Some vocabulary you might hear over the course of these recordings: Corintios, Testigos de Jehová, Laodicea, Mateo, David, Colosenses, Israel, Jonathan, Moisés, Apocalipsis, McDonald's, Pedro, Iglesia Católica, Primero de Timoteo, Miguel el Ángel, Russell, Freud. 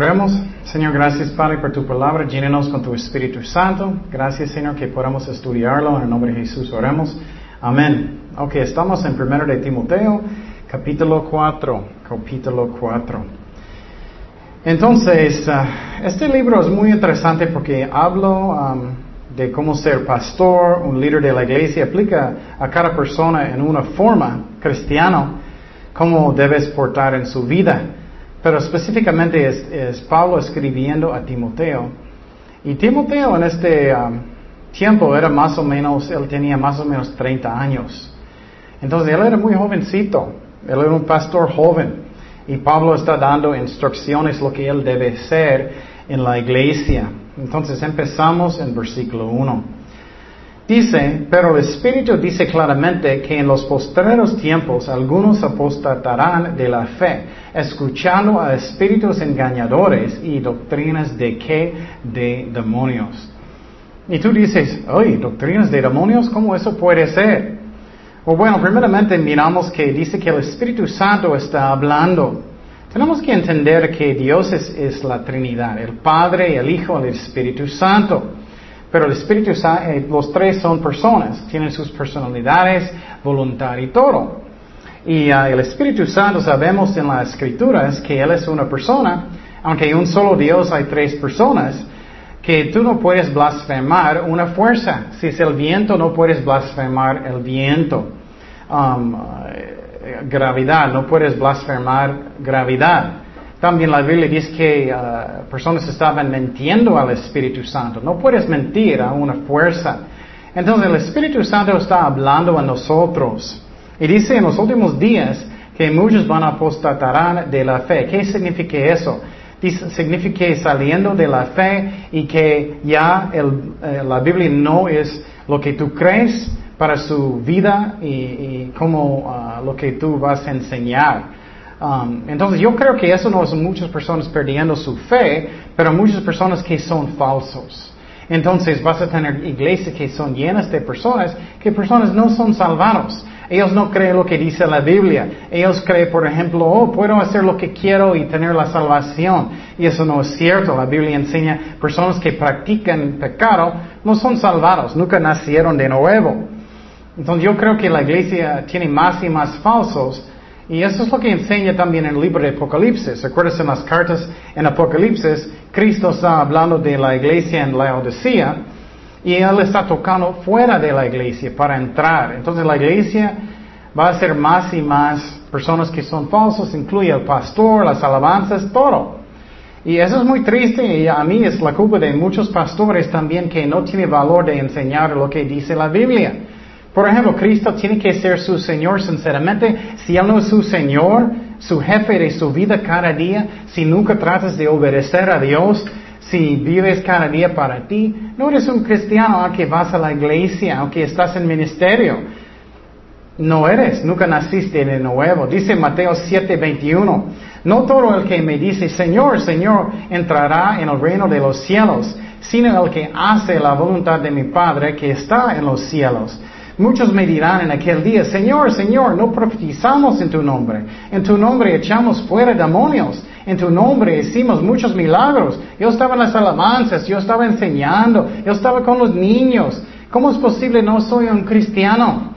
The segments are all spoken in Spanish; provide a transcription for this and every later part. Oremos. Señor, gracias, Padre, por tu palabra. Llénenos con tu Espíritu Santo. Gracias, Señor, que podamos estudiarlo. En el nombre de Jesús oremos. Amén. Ok, estamos en 1 de Timoteo, capítulo 4. Entonces, este libro es muy interesante porque habla de cómo ser pastor, un líder de la iglesia. Aplica a cada persona en una forma cristiana, cómo debes portar en su vida. Pero específicamente es Pablo escribiendo a Timoteo. Y Timoteo en este tiempo era más o menos, él tenía más o menos 30 años. Entonces él era muy jovencito, él era un pastor joven. Y Pablo está dando instrucciones lo que él debe ser en la iglesia. Entonces empezamos en versículo 1. Dice, pero el Espíritu dice claramente que en los postreros tiempos algunos apostatarán de la fe, escuchando a espíritus engañadores y doctrinas de qué? De demonios. Y tú dices, oye, ¿doctrinas de demonios? ¿Cómo eso puede ser? O bueno, primeramente miramos que dice que el Espíritu Santo está hablando. Tenemos que entender que Dios es la Trinidad, el Padre, el Hijo, el Espíritu Santo. Pero el Espíritu Santo, los tres son personas, tienen sus personalidades, voluntad y todo. Y el Espíritu Santo sabemos en las Escrituras que Él es una persona, aunque hay un solo Dios, hay tres personas, que tú no puedes blasfemar una fuerza. Si es el viento, no puedes blasfemar el viento. Gravedad, no puedes blasfemar gravedad. También la Biblia dice que personas estaban mintiendo al Espíritu Santo. No puedes mentir a una fuerza. Entonces el Espíritu Santo está hablando a nosotros. Y dice en los últimos días que muchos van a apostatar de la fe. ¿Qué significa eso? Significa saliendo de la fe y que ya la Biblia no es lo que tú crees para su vida y como lo que tú vas a enseñar. Entonces yo creo que eso no es muchas personas perdiendo su fe, pero muchas personas que son falsos. Entonces vas a tener iglesias que son llenas de personas, que personas no son salvados. Ellos no creen lo que dice la Biblia. Ellos creen, por ejemplo, oh, puedo hacer lo que quiero y tener la salvación. Y eso no es cierto. La Biblia enseña personas que practican pecado no son salvados, nunca nacieron de nuevo. Entonces yo creo que la iglesia tiene más y más falsos. Y eso es lo que enseña también en el libro de Apocalipsis. Recuérdense las cartas en Apocalipsis. Cristo está hablando de la iglesia en Laodicea. Y Él está tocando fuera de la iglesia para entrar. Entonces la iglesia va a ser más y más personas que son falsos, incluye el pastor, las alabanzas, todo. Y eso es muy triste y a mí es la culpa de muchos pastores también que no tienen valor de enseñar lo que dice la Biblia. Por ejemplo, Cristo tiene que ser su Señor sinceramente. Si Él no es su Señor, su jefe de su vida cada día, si nunca tratas de obedecer a Dios, si vives cada día para ti, no eres un cristiano aunque vas a la iglesia, aunque estás en ministerio. No eres, nunca naciste de nuevo. Dice Mateo 7:21, no todo el que me dice, Señor, Señor, entrará en el reino de los cielos, sino el que hace la voluntad de mi Padre que está en los cielos. Muchos me dirán en aquel día, Señor, Señor, no profetizamos en tu nombre echamos fuera demonios, en tu nombre hicimos muchos milagros. Yo estaba en las alabanzas, yo estaba enseñando, yo estaba con los niños. ¿Cómo es posible no soy un cristiano?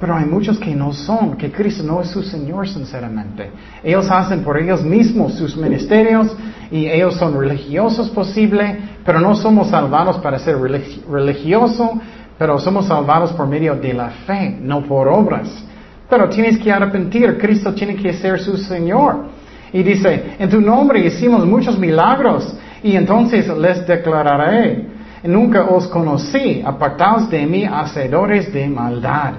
Pero hay muchos que no son, que Cristo no es su Señor sinceramente. Ellos hacen por ellos mismos sus ministerios y ellos son religiosos posible, pero no somos salvados para ser religiosos. Pero somos salvados por medio de la fe, no por obras. Pero tienes que arrepentir, Cristo tiene que ser su Señor. Y dice, en tu nombre hicimos muchos milagros, y entonces les declararé, nunca os conocí, apartaos de mí, hacedores de maldad.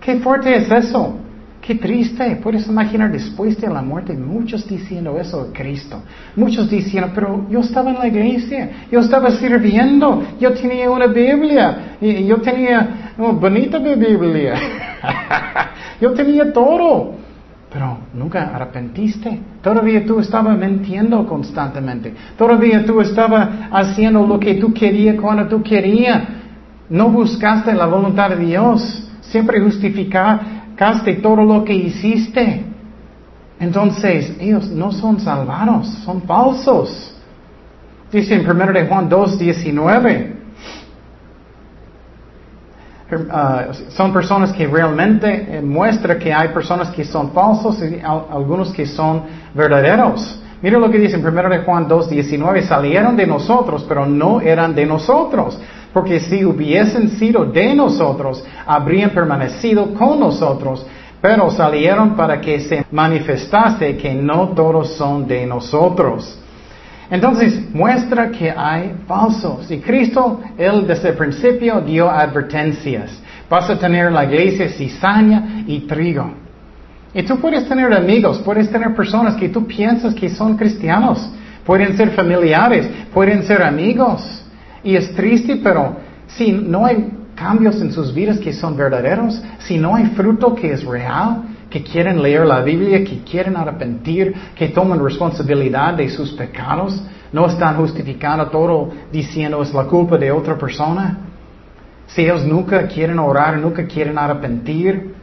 ¡Qué fuerte es eso! ¡Qué triste! Puedes imaginar después de la muerte muchos diciendo eso a Cristo. Muchos diciendo, pero yo estaba en la iglesia, yo estaba sirviendo, yo tenía una Biblia, yo tenía una bonita Biblia, yo tenía todo, pero nunca arrepentiste. Todavía tú estabas mintiendo constantemente, todavía tú estabas haciendo lo que tú querías cuando tú querías. No buscaste la voluntad de Dios, siempre justificar. Todo lo que hiciste. Entonces, ellos no son salvados, son falsos. Dice en 1 de Juan 2:19. Son personas que realmente muestran que hay personas que son falsos y algunos que son verdaderos. Mira lo que dice en 1 de Juan 2:19. Salieron de nosotros, pero no eran de nosotros. Porque si hubiesen sido de nosotros, habrían permanecido con nosotros. Pero salieron para que se manifestase que no todos son de nosotros. Entonces, muestra que hay falsos. Y Cristo, Él desde el principio dio advertencias. Vas a tener en la iglesia cizaña y trigo. Y tú puedes tener amigos, puedes tener personas que tú piensas que son cristianos. Pueden ser familiares, pueden ser amigos. Y es triste, pero si no hay cambios en sus vidas que son verdaderos, si no hay fruto que es real, que quieren leer la Biblia, que quieren arrepentir, que toman responsabilidad de sus pecados, no están justificando todo diciendo es la culpa de otra persona. Si ellos nunca quieren orar, nunca quieren arrepentir,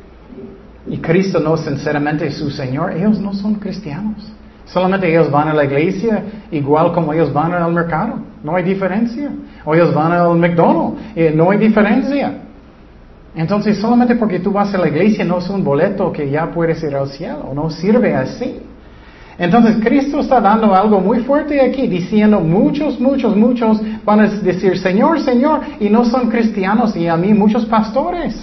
y Cristo no es sinceramente su Señor, ellos no son cristianos. Solamente ellos van a la iglesia igual como ellos van al mercado. No hay diferencia. O ellos van al McDonald's. No hay diferencia. Entonces, solamente porque tú vas a la iglesia no es un boleto que ya puedes ir al cielo. No sirve así. Entonces, Cristo está dando algo muy fuerte aquí, diciendo muchos van a decir, Señor, Señor, y no son cristianos. Y a mí muchos pastores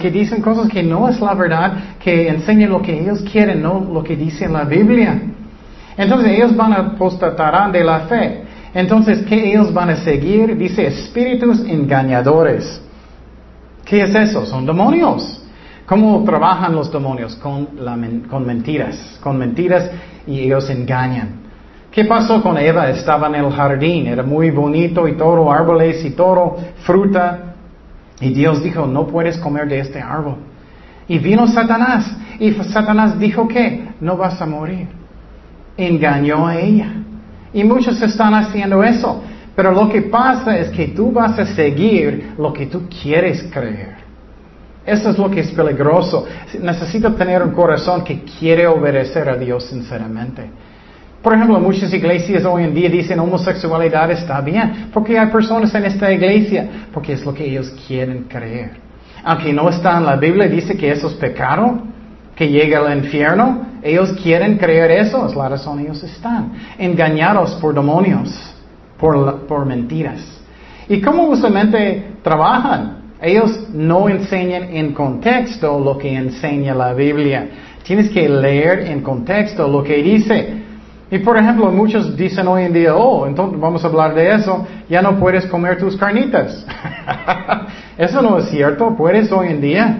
que dicen cosas que no es la verdad, que enseñan lo que ellos quieren, no lo que dice la Biblia. Entonces, ellos van a apostatar de la fe. Entonces, ¿qué ellos van a seguir? Dice, espíritus engañadores. ¿Qué es eso? Son demonios. ¿Cómo trabajan los demonios? Con mentiras y ellos engañan. ¿Qué pasó con Eva? Estaba en el jardín, era muy bonito y todo, árboles y todo, fruta. Y Dios dijo, no puedes comer de este árbol. Y vino Satanás. Y Satanás dijo, ¿qué? No vas a morir. Engañó a ella. Y muchos están haciendo eso. Pero lo que pasa es que tú vas a seguir lo que tú quieres creer. Eso es lo que es peligroso. Necesitas tener un corazón que quiere obedecer a Dios sinceramente. Por ejemplo, muchas iglesias hoy en día dicen homosexualidad está bien. ¿Por qué hay personas en esta iglesia? Porque es lo que ellos quieren creer. Aunque no está en la Biblia, dice que eso es pecado, que llega al infierno. Ellos quieren creer eso, es la razón ellos están. Engañados por demonios, por mentiras. ¿Y cómo usualmente trabajan? Ellos no enseñan en contexto lo que enseña la Biblia. Tienes que leer en contexto lo que dice. Y por ejemplo, muchos dicen hoy en día, entonces vamos a hablar de eso, ya no puedes comer tus carnitas. Eso no es cierto, puedes hoy en día.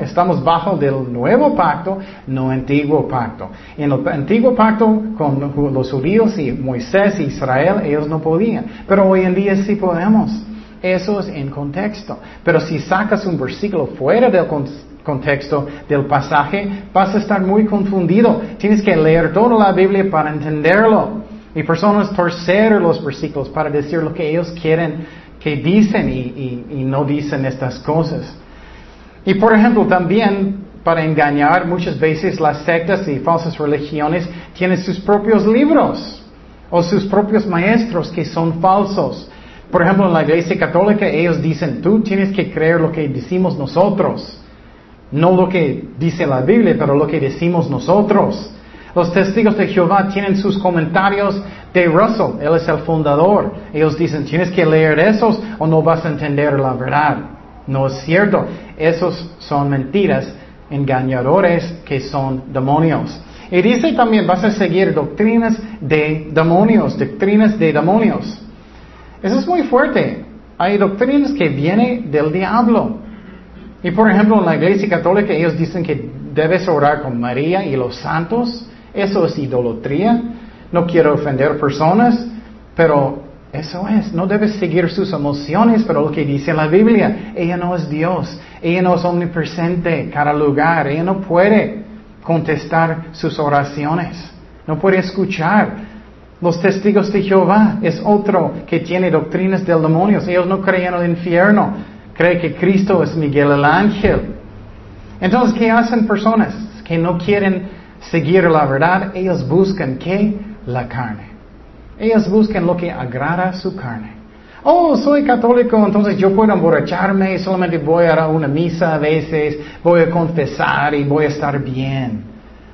Estamos bajo del nuevo pacto, no antiguo pacto. En el antiguo pacto, con los judíos y Moisés y Israel, ellos no podían. Pero hoy en día sí podemos. Eso es en contexto. Pero si sacas un versículo fuera del contexto del pasaje, vas a estar muy confundido. Tienes que leer toda la Biblia para entenderlo. Y personas torcer los versículos para decir lo que ellos quieren que dicen y no dicen estas cosas. Y por ejemplo, también para engañar, muchas veces las sectas y falsas religiones tienen sus propios libros o sus propios maestros que son falsos. Por ejemplo, en la Iglesia Católica ellos dicen, tú tienes que creer lo que decimos nosotros. No lo que dice la Biblia, pero lo que decimos nosotros. Los Testigos de Jehová tienen sus comentarios de Russell. Él es el fundador. Ellos dicen, tienes que leer esos o no vas a entender la verdad. No es cierto. Esos son mentiras, engañadores que son demonios. Y dice también, vas a seguir doctrinas de demonios. Eso es muy fuerte. Hay doctrinas que vienen del diablo. Y por ejemplo, en la Iglesia Católica ellos dicen que debes orar con María y los santos. Eso es idolatría. No quiero ofender personas, pero eso es. No debes seguir sus emociones, pero lo que dice la Biblia. Ella no es Dios. Ella no es omnipresente en cada lugar. Ella no puede contestar sus oraciones. No puede escuchar. Los Testigos de Jehová es otro que tiene doctrinas del demonio. Ellos no creen en el infierno. Cree que Cristo es Miguel el Ángel. Entonces, ¿qué hacen personas? que no quieren seguir la verdad, ellos buscan ¿qué? La carne. Ellos buscan lo que agrada a su carne. Oh, soy católico, entonces yo puedo emborracharme, solamente voy a una misa a veces, voy a confesar y voy a estar bien.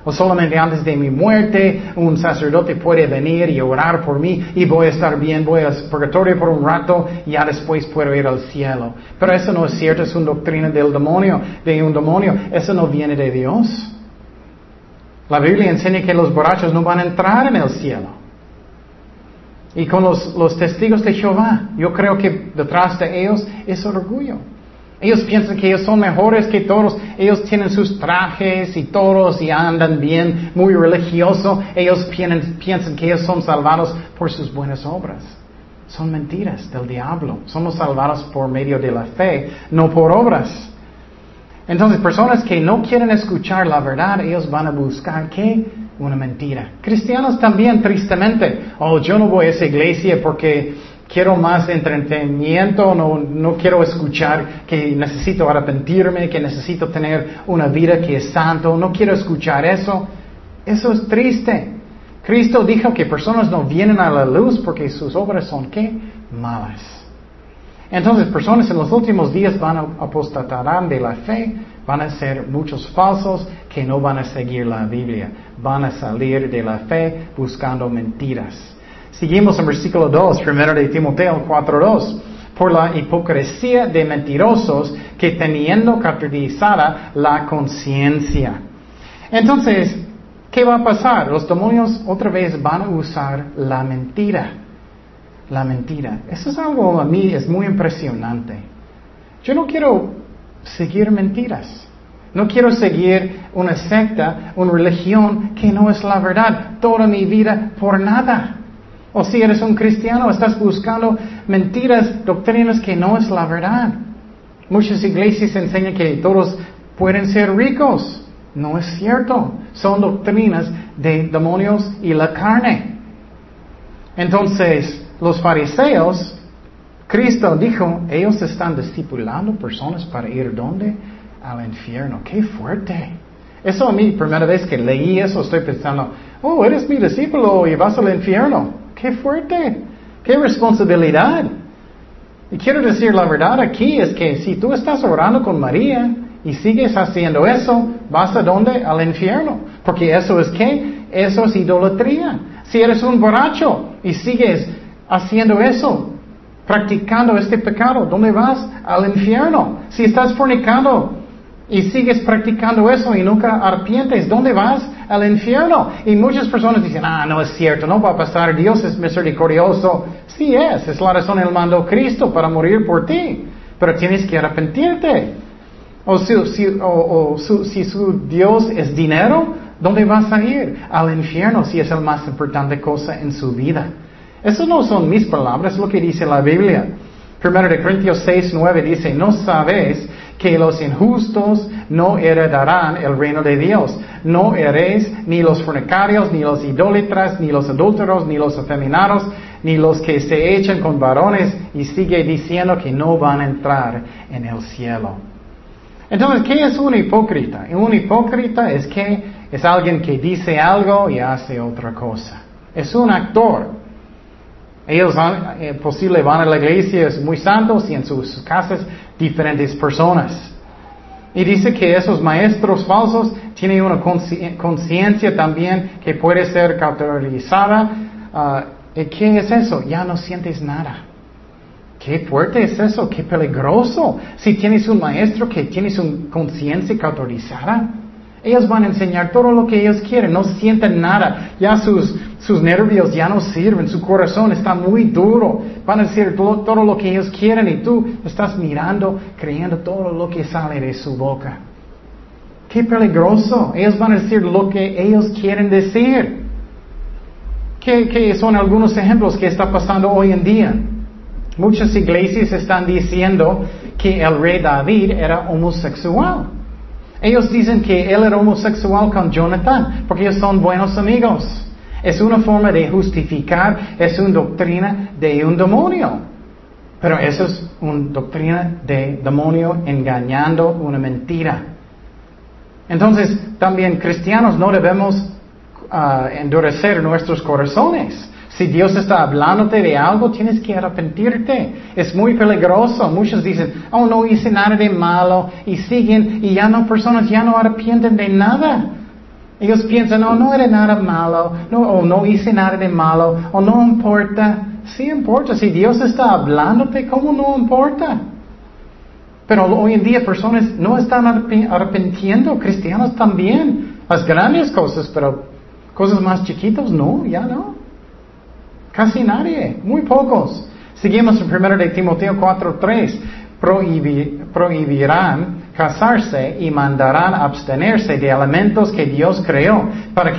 O solamente antes de mi muerte, un sacerdote puede venir y orar por mí y voy a estar bien, voy al purgatorio por un rato y ya después puedo ir al cielo. Pero eso no es cierto, es una doctrina del demonio, de un demonio. Eso no viene de Dios. La Biblia enseña que los borrachos no van a entrar en el cielo. Y con los testigos de Jehová, yo creo que detrás de ellos es orgullo. Ellos piensan que ellos son mejores que todos. Ellos tienen sus trajes y toros y andan bien, muy religioso. Ellos piensan que ellos son salvados por sus buenas obras. Son mentiras del diablo. Somos salvados por medio de la fe, no por obras. Entonces, personas que no quieren escuchar la verdad, ellos van a buscar ¿qué? Una mentira. Cristianos también, tristemente. Oh, yo no voy a esa iglesia porque quiero más entretenimiento, no quiero escuchar que necesito arrepentirme, que necesito tener una vida que es santo, no quiero escuchar eso. Eso es triste. Cristo dijo que personas no vienen a la luz porque sus obras son ¿qué? Malas. Entonces, personas en los últimos días van a apostatar de la fe, van a ser muchos falsos que no van a seguir la Biblia, van a salir de la fe buscando mentiras. Seguimos en versículo 2, 1 de Timoteo 4:2. Por la hipocresía de mentirosos que teniendo cauterizada la conciencia. Entonces, ¿qué va a pasar? Los demonios otra vez van a usar la mentira. La mentira. Eso es algo, a mí es muy impresionante. Yo no quiero seguir mentiras. No quiero seguir una secta, una religión que no es la verdad toda mi vida por nada. O si eres un cristiano, estás buscando mentiras, doctrinas que no es la verdad. Muchas iglesias enseñan que todos pueden ser ricos. No es cierto. Son doctrinas de demonios y la carne. Entonces, los fariseos, Cristo dijo, ellos están discipulando personas para ir ¿dónde? Al infierno. ¡Qué fuerte! Eso a mí, primera vez que leí eso, estoy pensando, oh, eres mi discípulo y vas al infierno. ¡Qué fuerte! ¡Qué responsabilidad! Y quiero decir la verdad aquí, es que si tú estás orando con María y sigues haciendo eso, ¿vas a dónde? Al infierno. Porque eso es ¿qué? Eso es idolatría. Si eres un borracho y sigues haciendo eso, practicando este pecado, ¿dónde vas? Al infierno. Si estás fornicando y sigues practicando eso y nunca arrepientes, ¿dónde vas? Al infierno. Y muchas personas dicen, no es cierto, no va a pasar, Dios es misericordioso. Sí es la razón Él mandó a Cristo para morir por ti, pero tienes que arrepentirte. Si su Dios es dinero, ¿dónde vas a ir? Al infierno, si es la más importante cosa en su vida. Esas no son mis palabras, es lo que dice la Biblia. 1 de Corintios 6:9 dice, no sabéis que los injustos no heredarán el reino de Dios. No heréis ni los fornicarios, ni los idólatras, ni los adúlteros, ni los afeminados, ni los que se echan con varones, y sigue diciendo que no van a entrar en el cielo. Entonces, ¿qué es un hipócrita? Un hipócrita es que es alguien que dice algo y hace otra cosa. Es un actor. Ellos posible van a la iglesia, es muy santos y en sus casas diferentes personas. Y dice que esos maestros falsos tienen una conciencia también que puede ser cauterizada. ¿Qué es eso? Ya no sientes nada. Qué fuerte es eso, qué peligroso. Si tienes un maestro que tienes una conciencia cauterizada, ellos van a enseñar todo lo que ellos quieren, no sienten nada. Ya sus nervios ya no sirven, su corazón está muy duro. Van a decir todo lo que ellos quieren y tú estás mirando, creyendo todo lo que sale de su boca. ¡Qué peligroso! Ellos van a decir lo que ellos quieren decir. ¿Qué son algunos ejemplos que está pasando hoy en día? Muchas iglesias están diciendo que el rey David era homosexual. Ellos dicen que él era homosexual con Jonathan, porque ellos son buenos amigos. Es una forma de justificar, es una doctrina de un demonio. Pero eso es una doctrina de demonio engañando una mentira. Entonces, también cristianos no debemos endurecer nuestros corazones. Si Dios está hablándote de algo, tienes que arrepentirte. Es muy peligroso. Muchos dicen, oh, no hice nada de malo, y siguen, y ya no, personas ya no arrepienten de nada. Ellos piensan, oh, no era nada malo, no, o no hice nada de malo, o no importa. Sí importa. Si Dios está hablándote, ¿cómo no importa? Pero hoy en día personas no están arrepintiendo, cristianos también. Las grandes cosas, pero cosas más chiquitas, no, ya no. Casi nadie, muy pocos. Seguimos en 1 de Timoteo 4:3. Prohibirán casarse y mandarán abstenerse de alimentos que Dios creó, para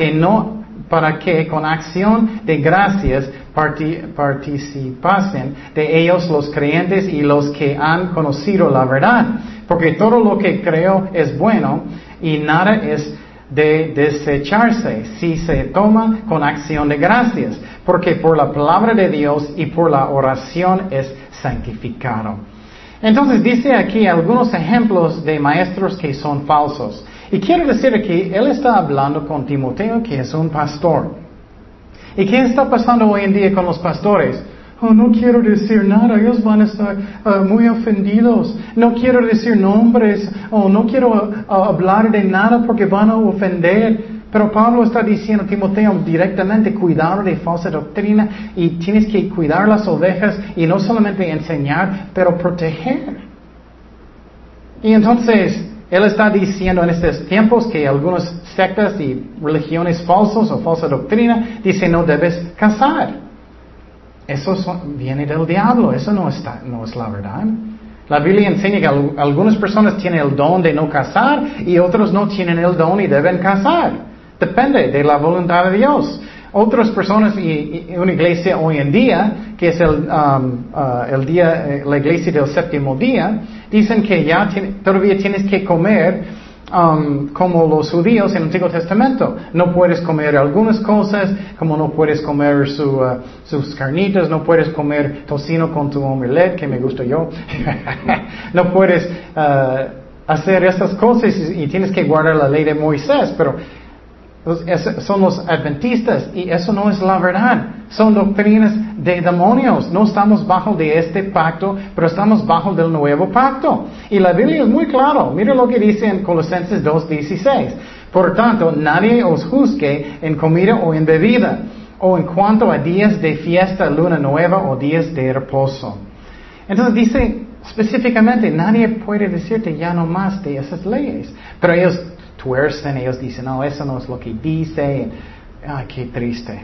que con acción de gracias participasen de ellos los creyentes y los que han conocido la verdad. Porque todo lo que creo es bueno y nada es de desecharse si se toma con acción de gracias, porque por la palabra de Dios y por la oración es santificado. Entonces dice aquí algunos ejemplos de maestros que son falsos. Y quiero decir aquí, él está hablando con Timoteo, que es un pastor. ¿Y qué está pasando hoy en día con los pastores? Oh, no quiero decir nada, ellos van a estar muy ofendidos. No quiero decir nombres, o no quiero hablar de nada porque van a ofender. Pero Pablo está diciendo a Timoteo directamente, cuidado de falsa doctrina, y tienes que cuidar las ovejas y no solamente enseñar, pero proteger. Y entonces, él está diciendo en estos tiempos que algunas sectas y religiones falsas o falsa doctrina dicen no debes casar. Viene del diablo, eso no es la verdad. La Biblia enseña que algunas personas tienen el don de no casar y otros no tienen el don y deben casar. Depende de la voluntad de Dios. Otras personas y una iglesia hoy en día, que es la iglesia del séptimo día, dicen que todavía tienes que comer como los judíos en el Antiguo Testamento. No puedes comer algunas cosas, como no puedes comer sus carnitas, no puedes comer tocino con tu omelette, que me gusta yo. No puedes hacer esas cosas y tienes que guardar la ley de Moisés, pero son los adventistas y eso no es la verdad. Son doctrinas de demonios. No estamos bajo de este pacto, pero estamos bajo del nuevo pacto. Y la Biblia es muy claro. Mira lo que dice en Colosenses 2:16. Por tanto, nadie os juzgue en comida o en bebida, o en cuanto a días de fiesta, luna nueva o días de reposo. Entonces dice específicamente, nadie puede decirte ya no más de esas leyes. Pero ellos tuercen, ellos dicen, no, eso no es lo que dice. Ay, qué triste.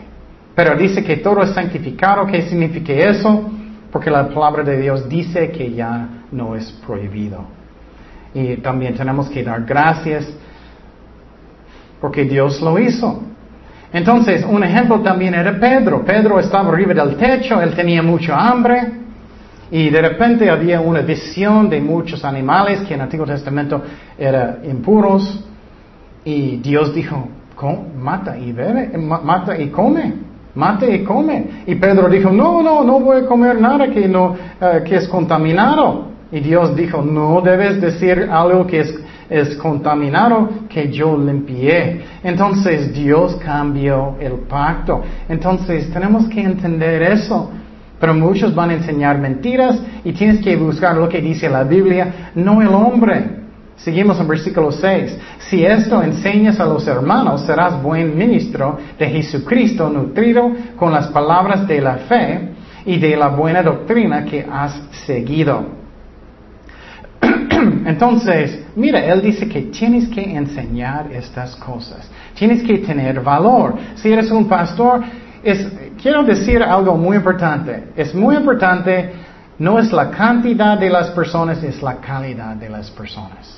Pero dice que todo es santificado. ¿Qué significa eso? Porque la palabra de Dios dice que ya no es prohibido. Y también tenemos que dar gracias porque Dios lo hizo. Entonces, un ejemplo también era Pedro. Pedro estaba arriba del techo, él tenía mucha hambre. Y de repente había una visión de muchos animales que en el Antiguo Testamento eran impuros. Y Dios dijo, mata y bebe, mata y come, mata y come. Y Pedro dijo, no voy a comer nada que es contaminado. Y Dios dijo, no debes decir algo que es contaminado, que yo limpié. Entonces Dios cambió el pacto. Entonces tenemos que entender eso. Pero muchos van a enseñar mentiras y tienes que buscar lo que dice la Biblia, no el hombre. Seguimos en versículo 6. Si esto enseñas a los hermanos, serás buen ministro de Jesucristo, nutrido con las palabras de la fe y de la buena doctrina que has seguido. Entonces, mira, él dice que tienes que enseñar estas cosas. Tienes que tener valor. Si eres un pastor, quiero decir algo muy importante. Es muy importante, no es la cantidad de las personas, es la calidad de las personas.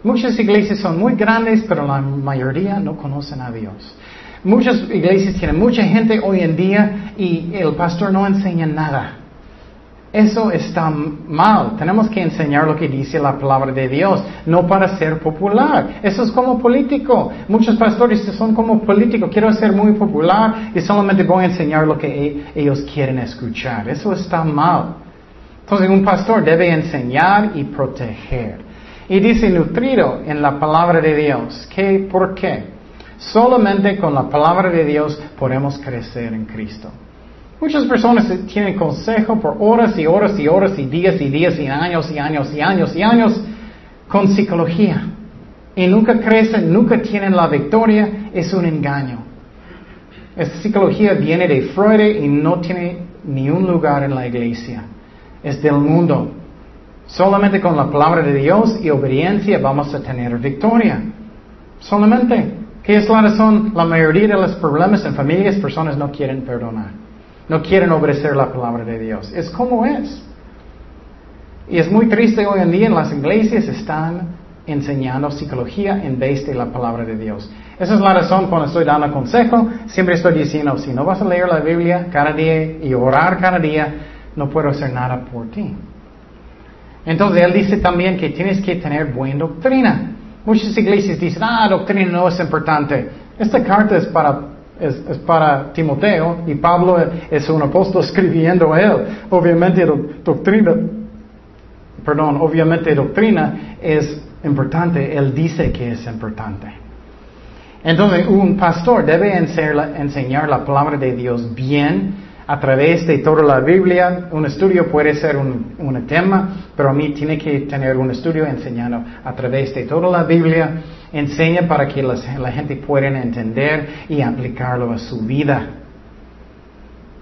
Muchas iglesias son muy grandes, pero la mayoría no conocen a Dios. Muchas iglesias tienen mucha gente hoy en día y el pastor no enseña nada. Eso está mal. Tenemos que enseñar lo que dice la palabra de Dios, no para ser popular. Eso es como político. Muchos pastores son como políticos. Quiero ser muy popular y solamente voy a enseñar lo que ellos quieren escuchar. Eso está mal. Entonces un pastor debe enseñar y proteger. y dice nutrido en la palabra de Dios. ¿Qué? ¿Por qué? Solamente con la palabra de Dios podemos crecer en Cristo. Muchas personas tienen consejo por horas y horas y horas y días y años con psicología. Y nunca crecen, nunca tienen la victoria. Es un engaño. Esta psicología viene de Freud y no tiene ni un lugar en la iglesia. Es del mundo. Solamente con la palabra de Dios y obediencia vamos a tener victoria. Solamente. ¿Qué es la razón? La mayoría de los problemas en familias, personas no quieren perdonar. No quieren obedecer la palabra de Dios. Es como es. Y es muy triste hoy en día en las iglesias están enseñando psicología en vez de la palabra de Dios. Esa es la razón cuando estoy dando consejo, siempre estoy diciendo, si no vas a leer la Biblia cada día y orar cada día, no puedo hacer nada por ti. Entonces, él dice también que tienes que tener buena doctrina. Muchas iglesias dicen, doctrina no es importante. Esta carta es para Timoteo y Pablo es un apóstol escribiendo a él. Obviamente, doctrina es importante. Él dice que es importante. Entonces, un pastor debe enseñar la palabra de Dios bien a través de toda la Biblia. Un estudio puede ser un tema, pero a mí tiene que tener un estudio enseñando a través de toda la Biblia. Enseña para que la gente pueda entender y aplicarlo a su vida.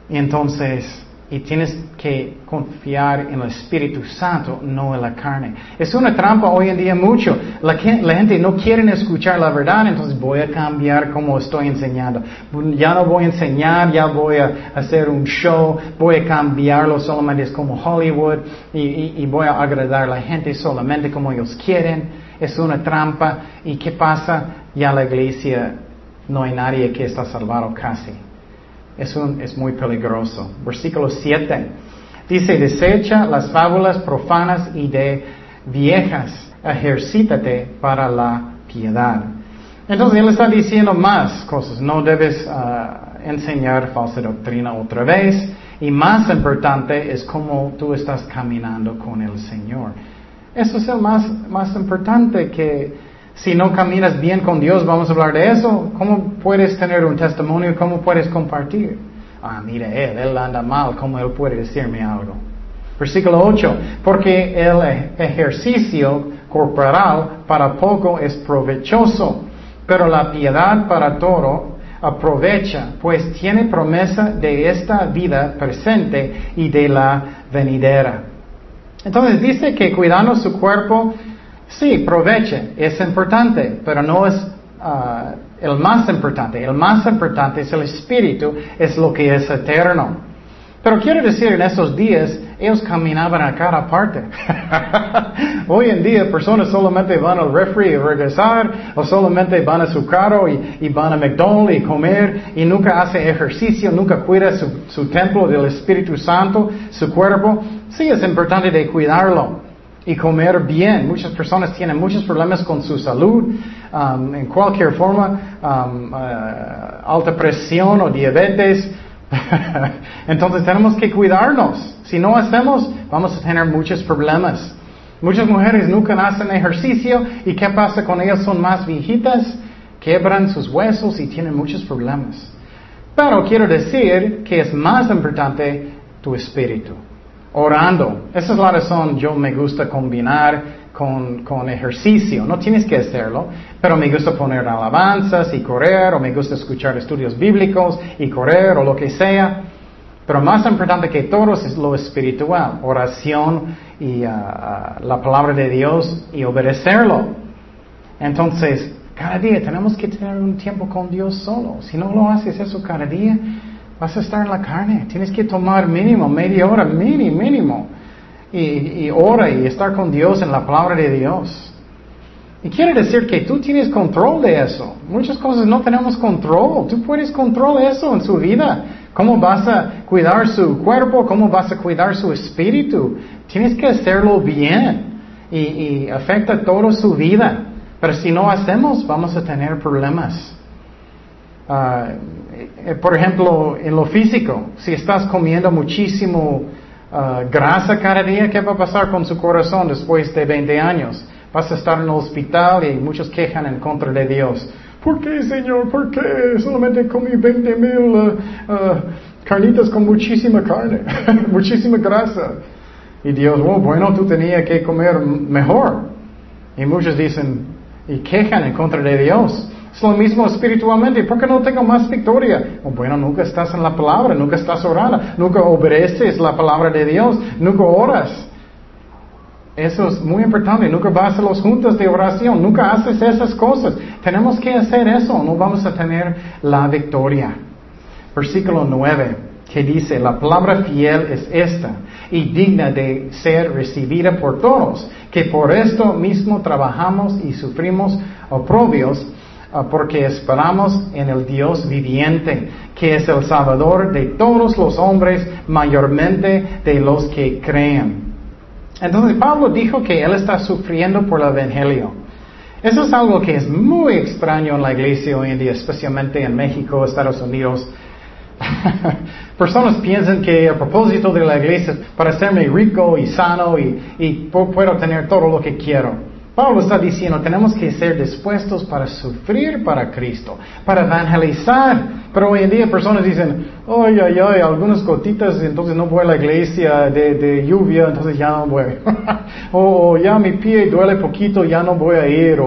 Entonces, y tienes que confiar en el Espíritu Santo, no en la carne. Es una trampa hoy en día mucho. La gente no quiere escuchar la verdad, entonces voy a cambiar como estoy enseñando. Ya no voy a enseñar, ya voy a hacer un show, voy a cambiarlo solamente es como Hollywood y voy a agradar a la gente solamente como ellos quieren. Es una trampa. ¿Y qué pasa? Ya la iglesia no hay nadie que está salvado casi. Es muy peligroso. Versículo 7. Dice, desecha las fábulas profanas y de viejas. Ejercítate para la piedad. Entonces, él está diciendo más cosas. No debes enseñar falsa doctrina otra vez. Y más importante es cómo tú estás caminando con el Señor. Eso es el más importante que... Si no caminas bien con Dios, vamos a hablar de eso. ¿Cómo puedes tener un testimonio? ¿Cómo puedes compartir? Mira, él anda mal. ¿Cómo él puede decirme algo? Versículo 8. Porque el ejercicio corporal para poco es provechoso, pero la piedad para todo aprovecha, pues tiene promesa de esta vida presente y de la venidera. Entonces dice que cuidando su cuerpo... Sí, proveche, es importante, pero no es el más importante. El más importante es el Espíritu, es lo que es eterno. Pero quiero decir, en esos días, ellos caminaban a cada parte. Hoy en día, personas solamente van al refri y regresar, o solamente van a su carro y van a McDonald's y comer, y nunca hace ejercicio, nunca cuida su templo del Espíritu Santo, su cuerpo. Sí, es importante de cuidarlo. Y comer bien. Muchas personas tienen muchos problemas con su salud, en cualquier forma, alta presión o diabetes. Entonces tenemos que cuidarnos. Si no hacemos, vamos a tener muchos problemas. Muchas mujeres nunca hacen ejercicio. ¿Y qué pasa con ellas? Son más viejitas, quebran sus huesos y tienen muchos problemas. Pero quiero decir que es más importante tu espíritu. Orando. Esa es la razón yo me gusta combinar con ejercicio. No tienes que hacerlo, pero me gusta poner alabanzas y correr, o me gusta escuchar estudios bíblicos y correr, o lo que sea. Pero más importante que todo es lo espiritual, oración y la palabra de Dios y obedecerlo. Entonces, cada día tenemos que tener un tiempo con Dios solo. Si no lo haces eso cada día... vas a estar en la carne. Tienes que tomar mínimo, media hora, mínimo. Y hora y estar con Dios en la palabra de Dios. Y quiere decir que tú tienes control de eso. Muchas cosas no tenemos control. Tú puedes controlar eso en su vida. ¿Cómo vas a cuidar su cuerpo? ¿Cómo vas a cuidar su espíritu? Tienes que hacerlo bien. Y afecta toda su vida. Pero si no hacemos, vamos a tener problemas. Por ejemplo, en lo físico, si estás comiendo muchísimo grasa cada día, ¿qué va a pasar con su corazón después de 20 años? Vas a estar en el hospital y muchos quejan en contra de Dios. ¿Por qué, Señor? ¿Por qué? Solamente comí 20,000 carnitas con muchísima carne, muchísima grasa. Y Dios, oh, bueno, tú tenías que comer mejor. Y muchos dicen y quejan en contra de Dios. Es lo mismo espiritualmente. ¿Por qué no tengo más victoria? Oh, bueno, nunca estás en la palabra, nunca estás orando, nunca obedeces la palabra de Dios, nunca oras. Eso es muy importante. Nunca vas a los juntas de oración, nunca haces esas cosas. Tenemos que hacer eso, no vamos a tener la victoria. Versículo 9, que dice, la palabra fiel es esta, y digna de ser recibida por todos, que por esto mismo trabajamos y sufrimos oprobios, porque esperamos en el Dios viviente, que es el Salvador de todos los hombres, mayormente de los que creen. Entonces Pablo dijo que él está sufriendo por el Evangelio. Eso es algo que es muy extraño en la iglesia hoy en día, especialmente en México, Estados Unidos. Personas piensan que el propósito de la iglesia es para hacerme rico y sano y puedo tener todo lo que quiero. Pablo está diciendo, tenemos que ser dispuestos para sufrir para Cristo, para evangelizar. Pero hoy en día personas dicen, ay, ay, ay, algunas gotitas, entonces no voy a la iglesia de lluvia, entonces ya no voy. O ya mi pie duele poquito, ya no voy a ir.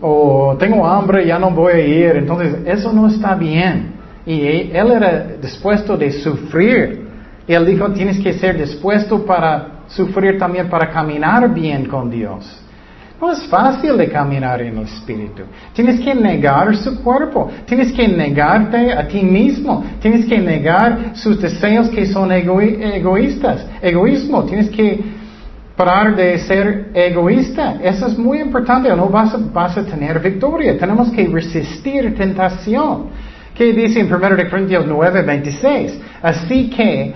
O tengo hambre, ya no voy a ir. Entonces, eso no está bien. Y él era dispuesto de sufrir. Y él dijo, tienes que ser dispuesto para sufrir también, para caminar bien con Dios. No es fácil de caminar en el Espíritu. Tienes que negar su cuerpo. Tienes que negarte a ti mismo. Tienes que negar sus deseos que son egoístas. Egoísmo. Tienes que parar de ser egoísta. Eso es muy importante. No vas a tener victoria. Tenemos que resistir tentación. ¿Qué dice en 1 Corintios 9, 26? Así que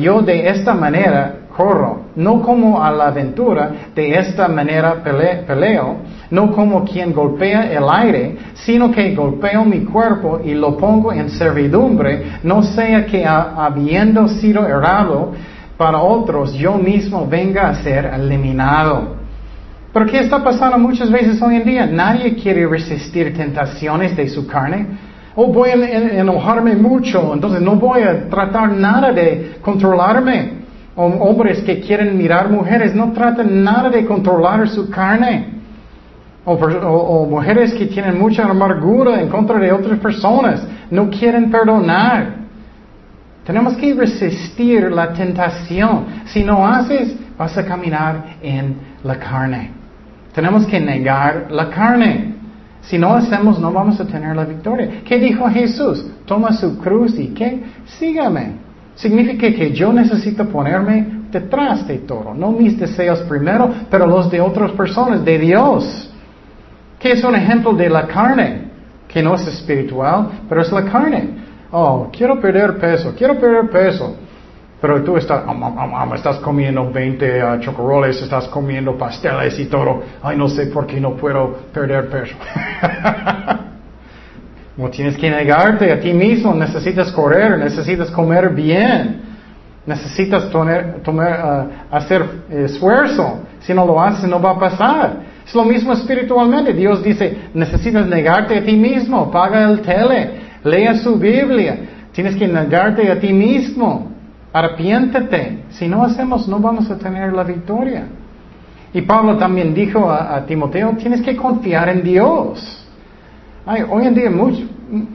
yo de esta manera corro, no como a la aventura, de esta manera peleo, no como quien golpea el aire, sino que golpeo mi cuerpo y lo pongo en servidumbre, no sea que habiendo sido errado para otros, yo mismo venga a ser eliminado. ¿Pero qué está pasando muchas veces hoy en día? Nadie quiere resistir tentaciones de su carne. Oh, voy a enojarme mucho, entonces no voy a tratar nada de controlarme. Hombres que quieren mirar mujeres no tratan nada de controlar su carne. O mujeres que tienen mucha amargura en contra de otras personas no quieren perdonar. Tenemos que resistir la tentación. Si no haces, vas a caminar en la carne. Tenemos que negar la carne. Si no hacemos, no vamos a tener la victoria. ¿Qué dijo Jesús? Toma su cruz y ¿qué? Sígame. Significa que yo necesito ponerme detrás de todo. No mis deseos primero, pero los de otras personas, de Dios. Que es un ejemplo de la carne, que no es espiritual, pero es la carne. Oh, quiero perder peso. Pero tú estás, estás comiendo 20 chocoroles, estás comiendo pasteles y todo. Ay, no sé por qué no puedo perder peso. No tienes que negarte a ti mismo, necesitas correr, necesitas comer bien, necesitas hacer esfuerzo. Si no lo haces, no va a pasar. Es lo mismo espiritualmente. Dios dice, necesitas negarte a ti mismo, paga el tele, lea su Biblia. Tienes que negarte a ti mismo, arrepiéntete. Si no hacemos, no vamos a tener la victoria. Y Pablo también dijo a Timoteo, tienes que confiar en Dios. Ay, hoy en día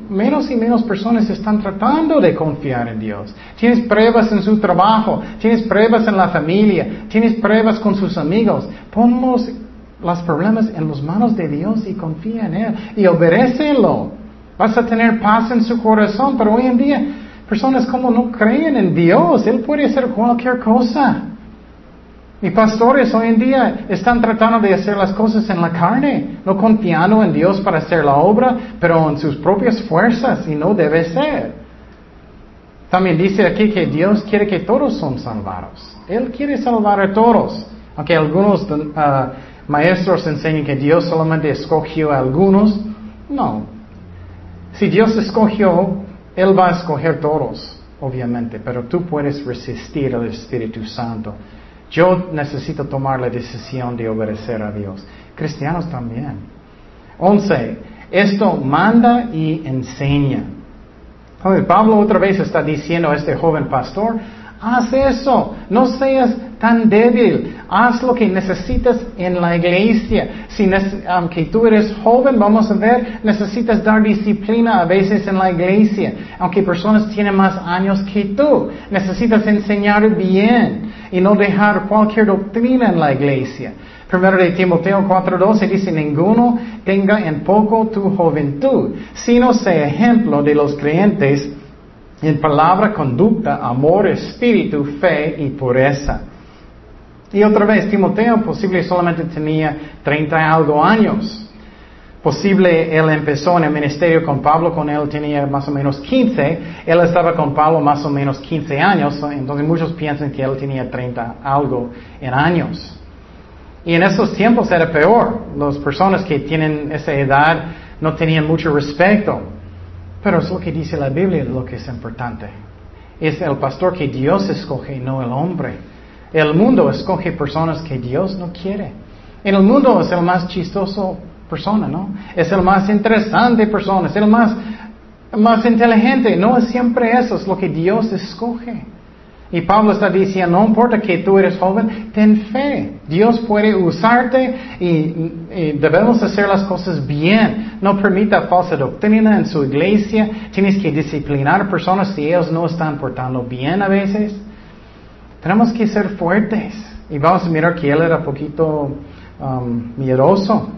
menos y menos personas están tratando de confiar en Dios. Tienes pruebas en su trabajo, tienes pruebas en la familia, tienes pruebas con sus amigos. Ponmos los problemas en las manos de Dios y confía en Él y obedécelo. Vas a tener paz en su corazón, pero hoy en día personas como no creen en Dios. Él puede hacer cualquier cosa. Y pastores hoy en día están tratando de hacer las cosas en la carne, no confiando en Dios para hacer la obra, pero en sus propias fuerzas, y no debe ser. También dice aquí que Dios quiere que todos son salvados. Él quiere salvar a todos. Aunque algunos maestros enseñan que Dios solamente escogió a algunos, no. Si Dios escogió, Él va a escoger todos, obviamente, pero tú puedes resistir al Espíritu Santo. Yo necesito tomar la decisión de obedecer a Dios. Cristianos también. 11. Esto manda y enseña. Pablo otra vez está diciendo a este joven pastor, haz eso, no seas tan débil, haz lo que necesitas en la iglesia. Si aunque tú eres joven, vamos a ver, necesitas dar disciplina a veces en la iglesia. Aunque personas tienen más años que tú, necesitas enseñar bien y no dejar cualquier doctrina en la iglesia. Primero de Timoteo 4:12 dice, ninguno tenga en poco tu juventud, sino sea ejemplo de los creyentes en palabra, conducta, amor, espíritu, fe y pureza. Y otra vez, Timoteo posible solamente tenía 30 y algo años. Posible él empezó en el ministerio con Pablo, con él tenía más o menos 15. Él estaba con Pablo más o menos 15 años, entonces muchos piensan que él tenía 30 algo en años. Y en esos tiempos era peor. Las personas que tienen esa edad no tenían mucho respeto. Pero es lo que dice la Biblia, lo que es importante. Es el pastor que Dios escoge, no el hombre. El mundo escoge personas que Dios no quiere. En el mundo es el más chistoso persona, ¿no? Es el más interesante persona, es el más inteligente. No es siempre eso, es lo que Dios escoge. Y Pablo está diciendo, no importa que tú eres joven, ten fe. Dios puede usarte y debemos hacer las cosas bien. No permita falsa doctrina en su iglesia. Tienes que disciplinar personas si ellos no están portando bien a veces. Tenemos que ser fuertes. Y vamos a mirar que él era un poquito miedoso.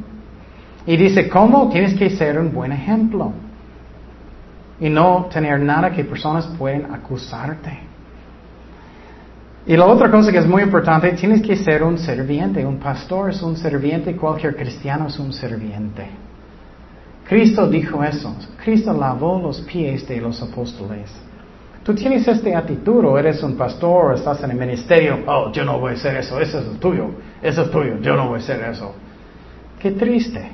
Y dice, ¿cómo? Tienes que ser un buen ejemplo. Y no tener nada que personas pueden acusarte. Y la otra cosa que es muy importante, tienes que ser un serviente. Un pastor es un serviente, cualquier cristiano es un serviente. Cristo dijo eso. Cristo lavó los pies de los apóstoles. Tú tienes esta actitud, o eres un pastor, o estás en el ministerio. Oh, yo no voy a hacer eso es tuyo, eso es tuyo, yo no voy a hacer eso. Qué triste.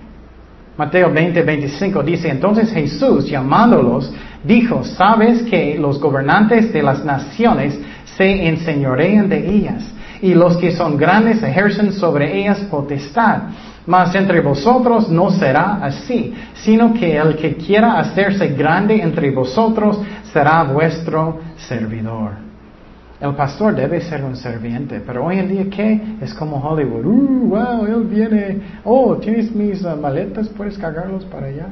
Mateo 20:25 dice, entonces Jesús, llamándolos, dijo, ¿sabes que los gobernantes de las naciones se enseñorean de ellas, y los que son grandes ejercen sobre ellas potestad? Mas entre vosotros no será así, sino que el que quiera hacerse grande entre vosotros será vuestro servidor. El pastor debe ser un serviente, pero hoy en día, ¿qué? Es como Hollywood. Wow, él viene. Oh, ¿tienes mis maletas? ¿Puedes cargarlos para allá?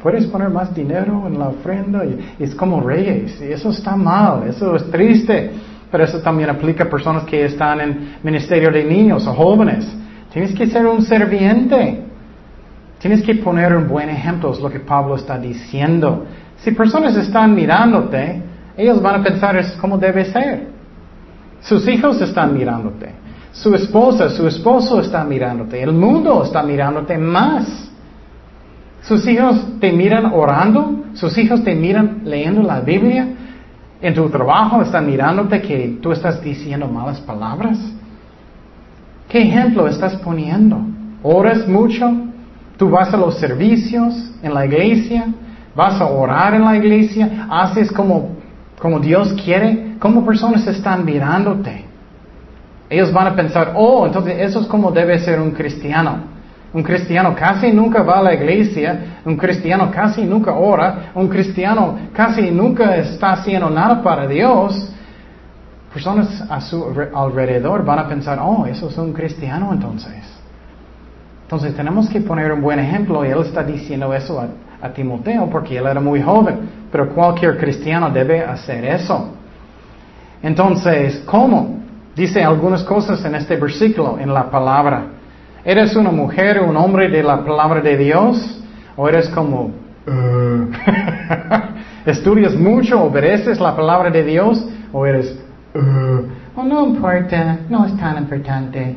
¿Puedes poner más dinero en la ofrenda? Es como reyes. Eso está mal. Eso es triste. Pero eso también aplica a personas que están en ministerio de niños o jóvenes. Tienes que ser un serviente. Tienes que poner un buen ejemplo, es lo que Pablo está diciendo. Si personas están mirándote, ellos van a pensar, es como debe ser. Sus hijos están mirándote. Su esposa, su esposo está mirándote. El mundo está mirándote más. Sus hijos te miran orando, sus hijos te miran leyendo la Biblia, en tu trabajo están mirándote que tú estás diciendo malas palabras. ¿Qué ejemplo estás poniendo? ¿Oras mucho? ¿Tú vas a los servicios en la iglesia? ¿Vas a orar en la iglesia? ¿Haces como Dios quiere? ¿Cómo personas están mirándote? Ellos van a pensar, oh, entonces eso es como debe ser un cristiano. Un cristiano casi nunca va a la iglesia, un cristiano casi nunca ora, un cristiano casi nunca está haciendo nada para Dios. Personas a su alrededor van a pensar, oh, eso es un cristiano entonces. Entonces tenemos que poner un buen ejemplo, y él está diciendo eso a Timoteo porque él era muy joven, pero cualquier cristiano debe hacer eso. Entonces, ¿cómo? Dice algunas cosas en este versículo, en la palabra. ¿Eres una mujer o un hombre de la palabra de Dios? ¿O eres como... ¿Estudias mucho? ¿Obedeces la palabra de Dios? ¿O eres... Oh, no importa, no es tan importante.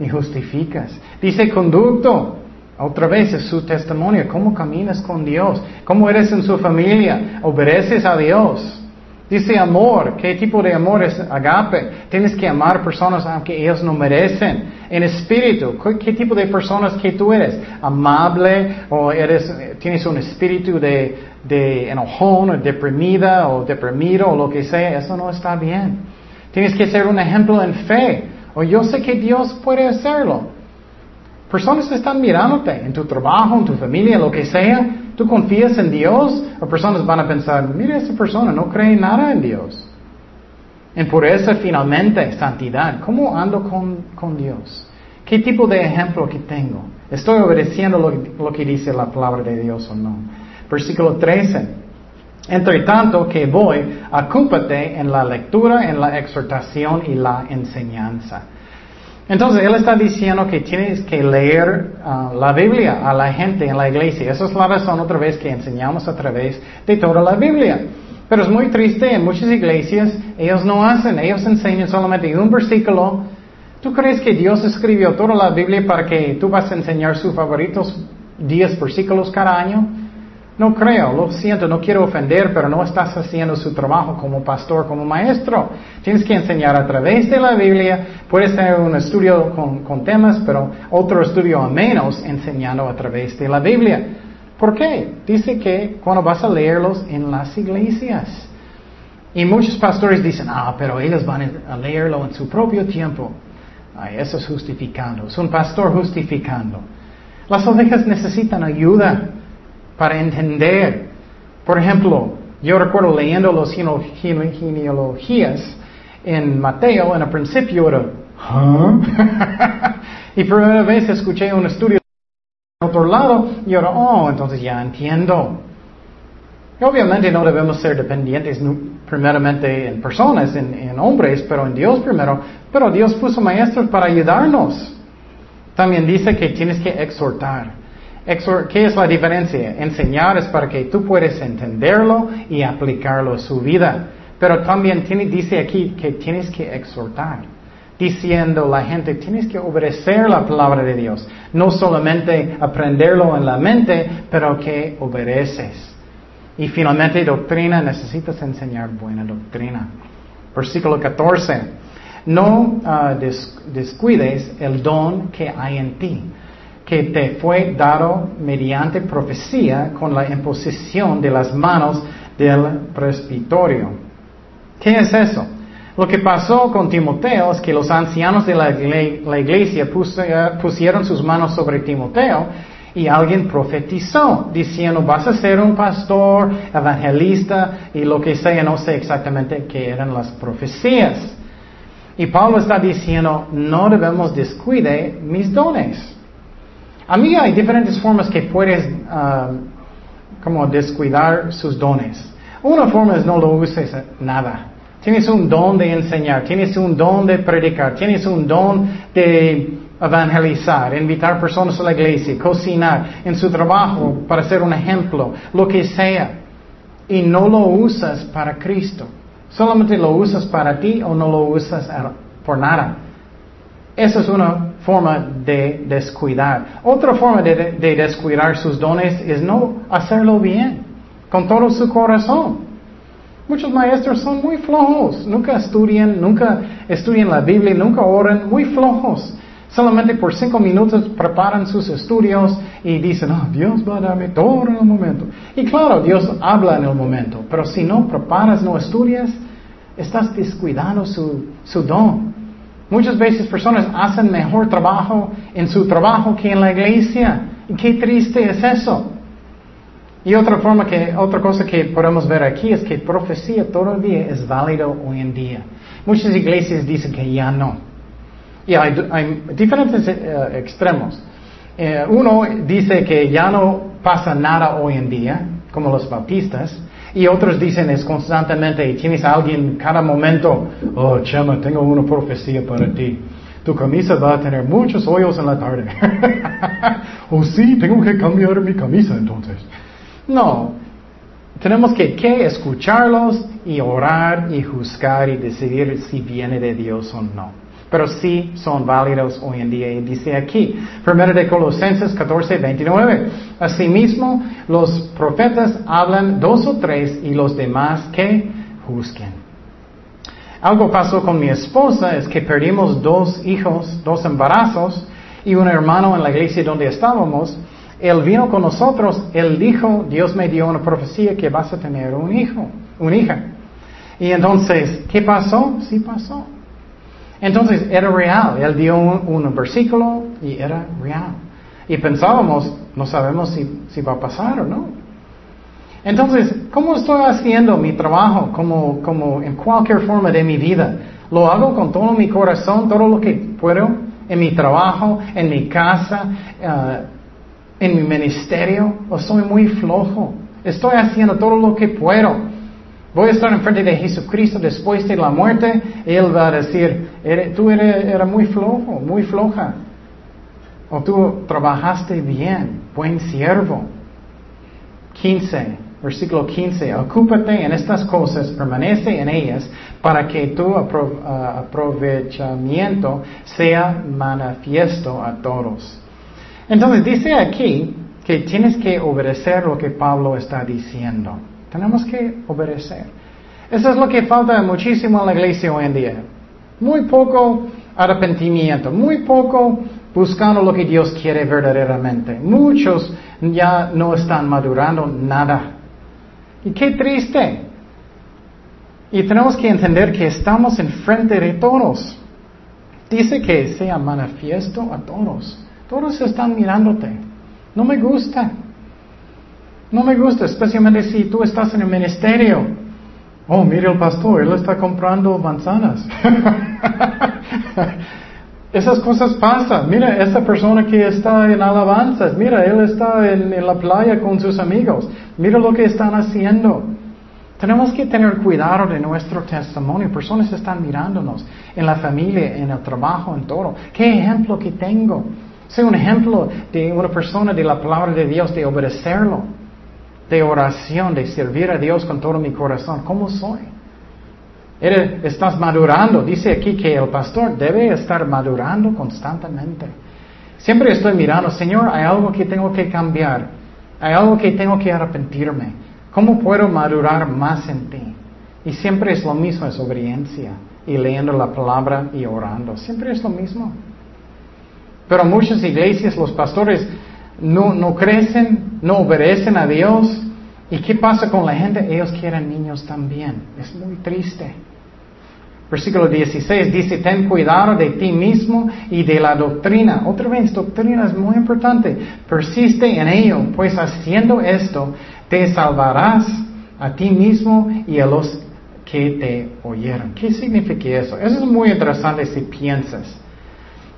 Y justificas. Dice conducto. Otra vez es su testimonio. ¿Cómo caminas con Dios? ¿Cómo eres en su familia? ¿Obedeces a Dios? Dice amor. ¿Qué tipo de amor es? Agape. Tienes que amar personas aunque ellos no merecen. En espíritu. ¿Qué tipo de personas que tú eres? ¿Amable? ¿O tienes un espíritu de enojón o deprimida o deprimido o lo que sea? Eso no está bien. Tienes que ser un ejemplo en fe. O yo sé que Dios puede hacerlo. Personas están mirándote en tu trabajo, en tu familia, lo que sea. ¿Tú confías en Dios? O personas van a pensar, mira, esa persona no cree nada en Dios. En pureza, finalmente, santidad. ¿Cómo ando con Dios? ¿Qué tipo de ejemplo que tengo? ¿Estoy obedeciendo lo que dice la palabra de Dios o no? Versículo 13. Entre tanto que voy, ocúpate en la lectura, en la exhortación y la enseñanza. Entonces, él está diciendo que tienes que leer la Biblia a la gente en la iglesia. Esa es la razón otra vez que enseñamos a través de toda la Biblia. Pero es muy triste, en muchas iglesias ellos no hacen, ellos enseñan solamente un versículo. ¿Tú crees que Dios escribió toda la Biblia para que tú vas a enseñar sus favoritos 10 versículos cada año? No creo, lo siento, no quiero ofender, pero no estás haciendo su trabajo como pastor, como maestro. Tienes que enseñar a través de la Biblia. Puedes tener un estudio con temas, pero otro estudio a menos enseñando a través de la Biblia. ¿Por qué? Dice que cuando vas a leerlos en las iglesias. Y muchos pastores dicen, pero ellos van a leerlo en su propio tiempo. Ay, eso es justificando, es un pastor justificando. Las ovejas necesitan ayuda para entender. Por ejemplo, yo recuerdo leyendo las genealogías en Mateo, en el principio era, ¿huh? Y por primera vez escuché un estudio de otro lado, y ahora, entonces ya entiendo. Y obviamente no debemos ser dependientes primeramente en personas, en hombres, pero en Dios primero. Pero Dios puso maestros para ayudarnos. También dice que tienes que exhortar. ¿Qué es la diferencia? Enseñar es para que tú puedas entenderlo y aplicarlo a su vida. Pero también dice aquí que tienes que exhortar, diciendo a la gente, tienes que obedecer la palabra de Dios. No solamente aprenderlo en la mente, pero que obedeces. Y finalmente, doctrina, necesitas enseñar buena doctrina. Versículo 14. No descuides el don que hay en ti, que te fue dado mediante profecía con la imposición de las manos del presbiterio. ¿Qué es eso? Lo que pasó con Timoteo es que los ancianos de la iglesia pusieron sus manos sobre Timoteo y alguien profetizó, diciendo, vas a ser un pastor, evangelista y lo que sea, no sé exactamente qué eran las profecías. Y Pablo está diciendo, no debemos descuidar mis dones. A mí hay diferentes formas que puedes como descuidar sus dones. Una forma es no lo uses nada. Tienes un don de enseñar, tienes un don de predicar, tienes un don de evangelizar, invitar personas a la iglesia, cocinar, en su trabajo, para ser un ejemplo, lo que sea. Y no lo usas para Cristo. Solamente lo usas para ti o no lo usas por nada. Esa es una forma de descuidar. Otra forma de descuidar sus dones es no hacerlo bien, con todo su corazón. Muchos maestros son muy flojos, nunca estudian la Biblia, nunca oran, muy flojos. Solamente por 5 minutos preparan sus estudios y dicen, Dios va a darme todo en el momento. Y claro, Dios habla en el momento, pero si no preparas, no estudias, estás descuidando su don. Muchas veces personas hacen mejor trabajo en su trabajo que en la iglesia. ¿Y qué triste es eso? Y otra cosa que podemos ver aquí es que profecía todavía es válido hoy en día. Muchas iglesias dicen que ya no. Y hay diferentes extremos. Uno dice que ya no pasa nada hoy en día, como los bautistas. Y otros dicen es constantemente, tienes a alguien cada momento, Chema, tengo una profecía para ti. Tu camisa va a tener muchos hoyos en la tarde. Sí, tengo que cambiar mi camisa entonces. No, tenemos que escucharlos y orar y juzgar y decidir si viene de Dios o no. Pero sí son válidos hoy en día. Y dice aquí, primero de Colosenses 14:29. Asimismo, los profetas hablan 2 o 3 y los demás que juzguen. Algo pasó con mi esposa, es que perdimos 2 hijos, 2 embarazos y un hermano en la iglesia donde estábamos. Él vino con nosotros, él dijo, Dios me dio una profecía que vas a tener un hijo, una hija. Y entonces, ¿qué pasó? Sí pasó. Entonces, era real. Él dio un versículo y era real. Y pensábamos, no sabemos si va a pasar o no. Entonces, ¿cómo estoy haciendo mi trabajo? Como en cualquier forma de mi vida. Lo hago con todo mi corazón, todo lo que puedo, en mi trabajo, en mi casa, en mi ministerio. O soy muy flojo. Estoy haciendo todo lo que puedo. Voy a estar enfrente de Jesucristo después de la muerte. Él va a decir, tú eras muy flojo, muy floja. O tú trabajaste bien, buen siervo. 15, versículo 15. Ocúpate en estas cosas, permanece en ellas, para que tu aprovechamiento sea manifiesto a todos. Entonces dice aquí que tienes que obedecer lo que Pablo está diciendo. Tenemos que obedecer. Eso es lo que falta muchísimo en la iglesia hoy en día. Muy poco arrepentimiento, muy poco buscando lo que Dios quiere verdaderamente. Muchos ya no están madurando nada. Y qué triste. Y tenemos que entender que estamos enfrente de todos. Dice que sea manifiesto a todos. Todos están mirándote. No me gusta. No me gusta, especialmente si tú estás en el ministerio. Oh, mira el pastor, él está comprando manzanas. Esas cosas pasan. Mira, esa persona que está en alabanzas. Mira, él está en la playa con sus amigos. Mira lo que están haciendo. Tenemos que tener cuidado de nuestro testimonio. Personas están mirándonos en la familia, en el trabajo, en todo. ¿Qué ejemplo que tengo? Soy un ejemplo de una persona de la palabra de Dios, de obedecerlo. De oración, de servir a Dios con todo mi corazón. ¿Cómo soy? Estás madurando. Dice aquí que el pastor debe estar madurando constantemente. Siempre estoy mirando, Señor, hay algo que tengo que cambiar. Hay algo que tengo que arrepentirme. ¿Cómo puedo madurar más en ti? Y siempre es lo mismo, es obediencia. Y leyendo la palabra y orando. Siempre es lo mismo. Pero muchas iglesias, los pastores no crecen, no obedecen a Dios. ¿Y qué pasa con la gente? Ellos quieren niños también. Es muy triste. Versículo 16 dice, ten cuidado de ti mismo y de la doctrina. Otra vez, doctrina es muy importante. Persiste en ello, pues haciendo esto, te salvarás a ti mismo y a los que te oyeron. ¿Qué significa eso? Eso es muy interesante si piensas.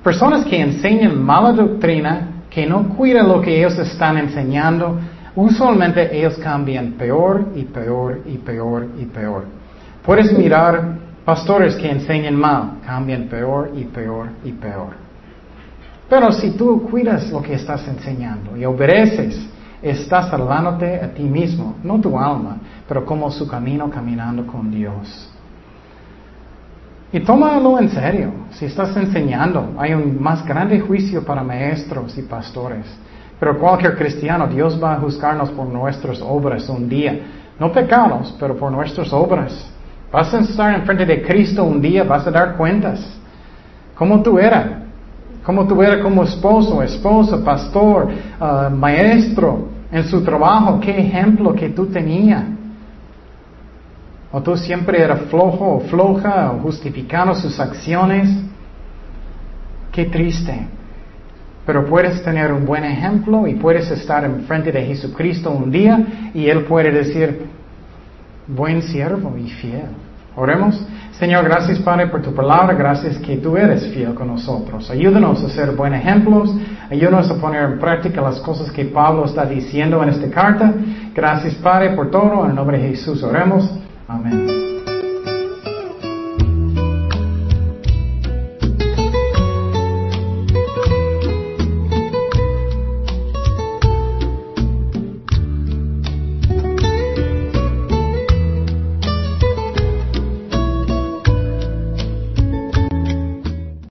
Personas que enseñan mala doctrina, que no cuidan lo que ellos están enseñando, usualmente ellos cambian peor y peor y peor y peor. Puedes mirar pastores que enseñan mal, cambian peor y peor y peor. Pero si tú cuidas lo que estás enseñando y obedeces, estás salvándote a ti mismo, no tu alma, pero como su camino caminando con Dios. Y tómalo en serio. Si estás enseñando, hay un más grande juicio para maestros y pastores. Pero cualquier cristiano, Dios va a juzgarnos por nuestras obras un día. No pecados, pero por nuestras obras. Vas a estar enfrente de Cristo un día, vas a dar cuentas. ¿Cómo tú eras como esposo, esposa, pastor, maestro en su trabajo? ¿Qué ejemplo que tú tenías? ¿O tú siempre eras flojo o floja, o justificando sus acciones? Qué triste. Pero puedes tener un buen ejemplo y puedes estar enfrente de Jesucristo un día y Él puede decir, buen siervo y fiel. Oremos. Señor, gracias Padre por tu palabra, gracias que tú eres fiel con nosotros. Ayúdanos a ser buenos ejemplos, ayúdanos a poner en práctica las cosas que Pablo está diciendo en esta carta. Gracias Padre por todo, en el nombre de Jesús oremos. Amén.